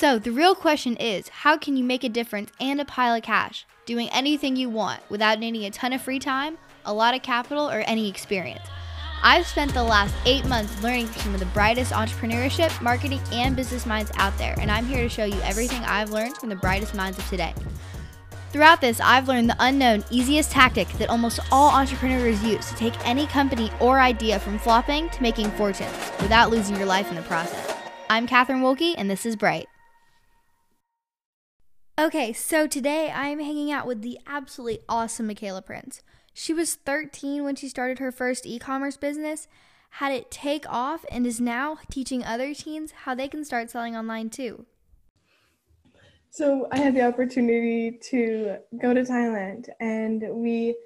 So the real question is, how can you make a difference and a pile of cash doing anything you want without needing a ton of free time, a lot of capital, or any experience? I've spent the last 8 months learning from some of the brightest entrepreneurship, marketing, and business minds out there, and I'm here to show you everything I've learned from the brightest minds of today. Throughout this, I've learned the unknown, easiest tactic that almost all entrepreneurs use to take any company or idea from flopping to making fortunes without losing your life in the process. I'm Katherine Wolke, and this is Bright. Okay, so today I'm hanging out with the absolutely awesome Makayla Prince. She was 13 when she started her first e-commerce business, had it take off, and is now teaching other teens how they can start selling online too. So I had the opportunity to go to Thailand, and we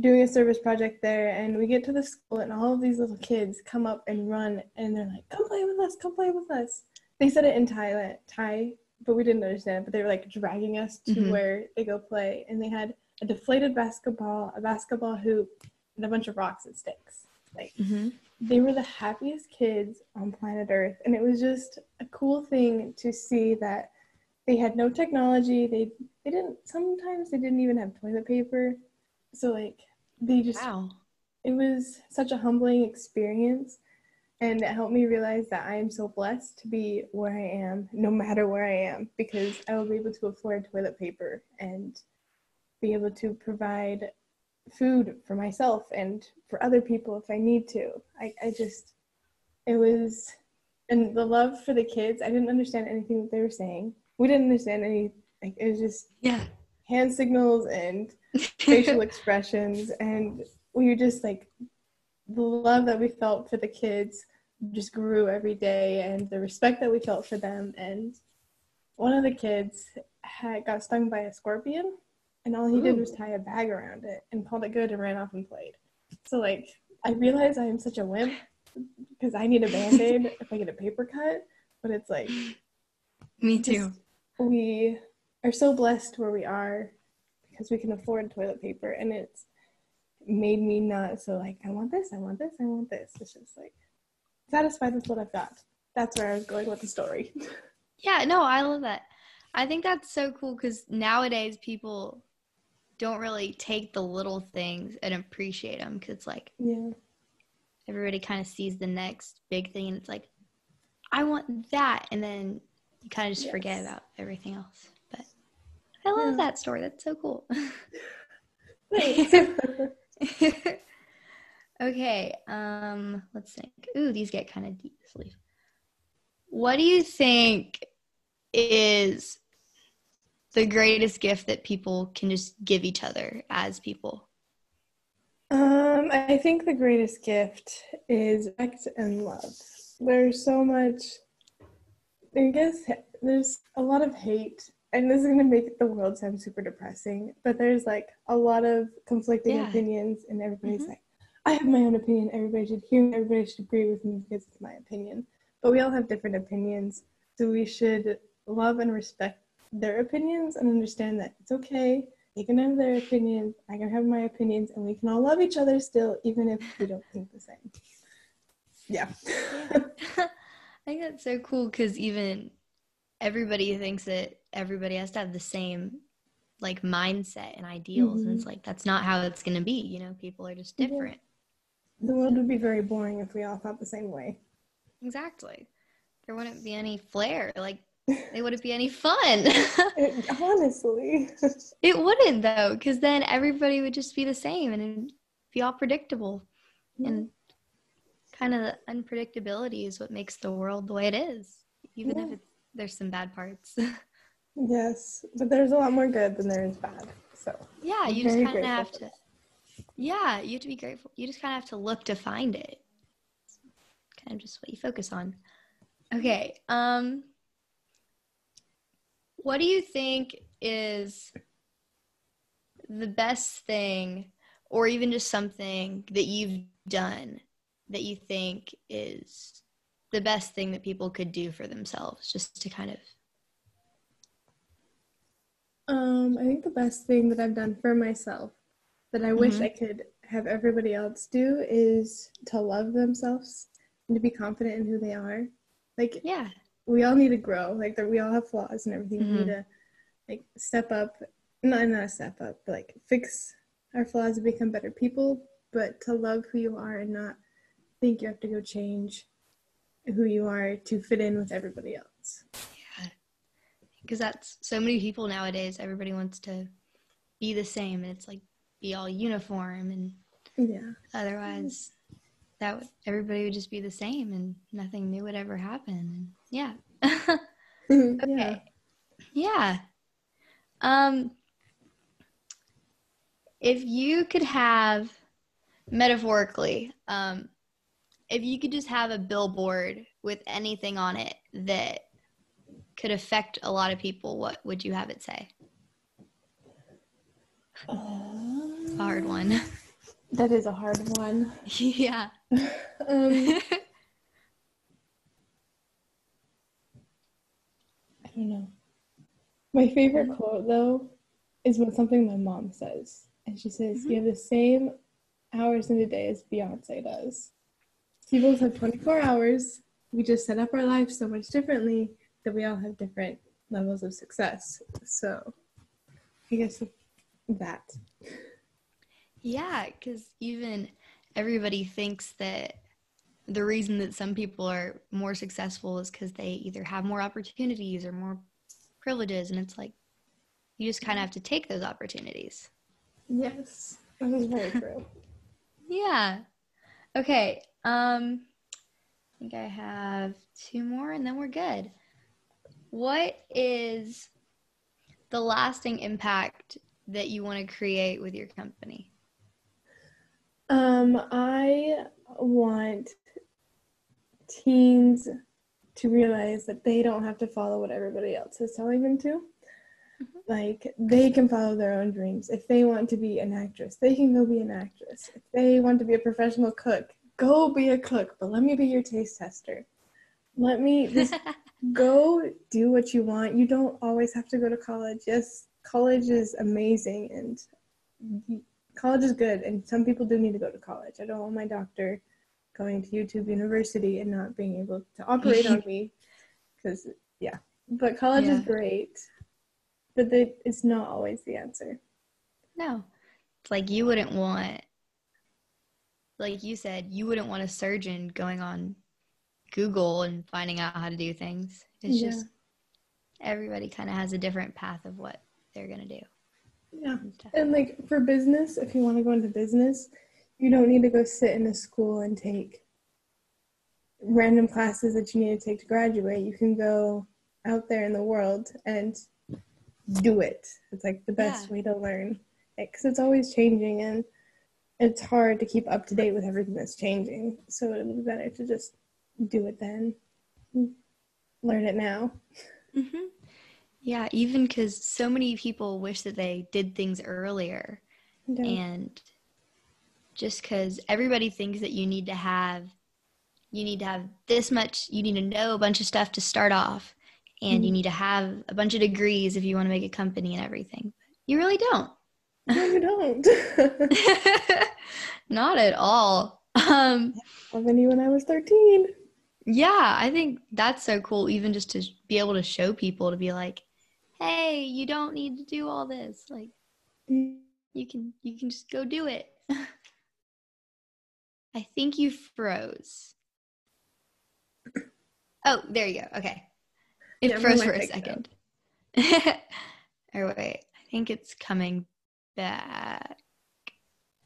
doing a service project there, and we get to the school and all of these little kids come up and run, and they're like, come play with us, come play with us. They said it in Thai, but we didn't understand it, but they were like dragging us to where they go play, and they had a deflated basketball, a basketball hoop, and a bunch of rocks and sticks. Like they were the happiest kids on planet Earth, and it was just a cool thing to see that they had no technology. They didn't, sometimes they didn't even have toilet paper. So like they just, It was such a humbling experience, and it helped me realize that I am so blessed to be where I am, no matter where I am, because I will be able to afford toilet paper and be able to provide food for myself and for other people if I need to. And the love for the kids, I didn't understand anything that they were saying. We didn't understand any, like, it was just hand signals and facial expressions. And we were just like, the love that we felt for the kids just grew every day, and the respect that we felt for them. And one of the kids got stung by a scorpion, and all he did was tie a bag around it and called it good and ran off and played. So like, I realized I am such a wimp, because I need a Band-Aid if I get a paper cut, but it's like, me too. We are so blessed where we are because we can afford toilet paper, and it's made me not so like, I want this, I want this, I want this. It's just like, satisfied with what I've got. That's where I was going with the story. Yeah, no, I love that. I think that's so cool, because nowadays people don't really take the little things and appreciate them, because it's like, everybody kind of sees the next big thing, and it's like, I want that, and then you kind of just forget about everything else. But I love that story. That's so cool. Okay, let's think. Ooh, these get kind of deep. What do you think is the greatest gift that people can just give each other as people? I think the greatest gift is respect and love. There's a lot of hate, and this is going to make the world sound super depressing, but there's like a lot of conflicting opinions, and everybody's like, I have my own opinion, everybody should hear me, everybody should agree with me because it's my opinion. But we all have different opinions, so we should love and respect their opinions and understand that it's okay. They can have their opinions, I can have my opinions, and we can all love each other still, even if we don't think the same. Yeah. I think that's so cool, because even everybody thinks that everybody has to have the same, like, mindset and ideals, and it's like, that's not how it's going to be, you know? People are just different. Yeah. The world would be very boring if we all thought the same way. Exactly. There wouldn't be any flair, like, it wouldn't be any fun. Honestly. It wouldn't, though, because then everybody would just be the same, and it'd be all predictable. Yeah. And kind of the unpredictability is what makes the world the way it is, even if there's some bad parts. Yes, but there's a lot more good than there is bad. So yeah, you just kind of have to. Yeah, you have to be grateful. You just kind of have to look to find it. It's kind of just what you focus on. Okay. What do you think is the best thing, or even just something that you've done that you think is the best thing that people could do for themselves, just to kind of? I think the best thing that I've done for myself that I wish I could have everybody else do is to love themselves and to be confident in who they are. Like, we all need to grow. Like, we all have flaws and everything. Mm-hmm. We need to, like, step up. Not step up, but, like, fix our flaws and become better people. But to love who you are and not think you have to go change who you are to fit in with everybody else. Yeah. Because that's so many people nowadays. Everybody wants to be the same. And it's, like, be all uniform. And yeah. Otherwise, that everybody would just be the same and nothing new would ever happen. And yeah. Okay. Yeah. If you could have, metaphorically, if you could just have a billboard with anything on it that could affect a lot of people, what would you have it say? Hard one. That is a hard one. Yeah. I don't know. My favorite quote, though, is when something my mom says. And she says, mm-hmm. You have the same hours in the day as Beyonce does. You both have 24 hours. We just set up our lives so much differently that we all have different levels of success. So I guess that. Yeah, because even everybody thinks that the reason that some people are more successful is because they either have more opportunities or more privileges, and it's like you just kind of have to take those opportunities. Yes, that is very true. Yeah. Okay. I think I have two more and then we're good. What is the lasting impact that you want to create with your company? I want teens to realize that they don't have to follow what everybody else is telling them to. Mm-hmm. Like, they can follow their own dreams. If they want to be an actress, they can go be an actress. If they want to be a professional cook, go be a cook, but let me be your taste tester. Let me just go do what you want. You don't always have to go to college. Yes, college is amazing, and college is good, and some people do need to go to college. I don't want my doctor going to YouTube University and not being able to operate on me, because, yeah. But college is great, but it's not always the answer. No. It's like you wouldn't want, like you said, you wouldn't want a surgeon going on Google and finding out how to do things. It's just everybody kind of has a different path of what they're gonna do. Yeah. And like for business, if you want to go into business, you don't need to go sit in a school and take random classes that you need to take to graduate. You can go out there in the world and do it. It's like the best way to learn, because it's always changing and it's hard to keep up to date with everything that's changing. So it would be better to just do it then. Learn it now. Mm-hmm. Yeah, even because so many people wish that they did things earlier. Yeah. And just because everybody thinks that you need to have this much, you need to know a bunch of stuff to start off, and mm-hmm. you need to have a bunch of degrees if you want to make a company and everything. But you really don't. No, you don't. Not at all. I knew when I was 13. Yeah, I think that's so cool, even just to be able to show people, to be like, hey, you don't need to do all this. Like, you can just go do it. I think you froze. Oh, there you go. Okay. It froze for a second. All right. I think it's coming back.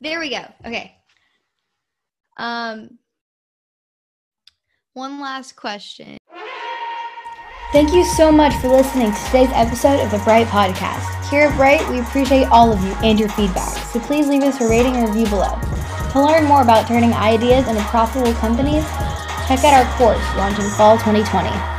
There we go. Okay. One last question. Thank you so much for listening to today's episode of The Bright Podcast. Here at Bright, we appreciate all of you and your feedback, so please leave us a rating or review below. To learn more about turning ideas into profitable companies, check out our course launching fall 2020.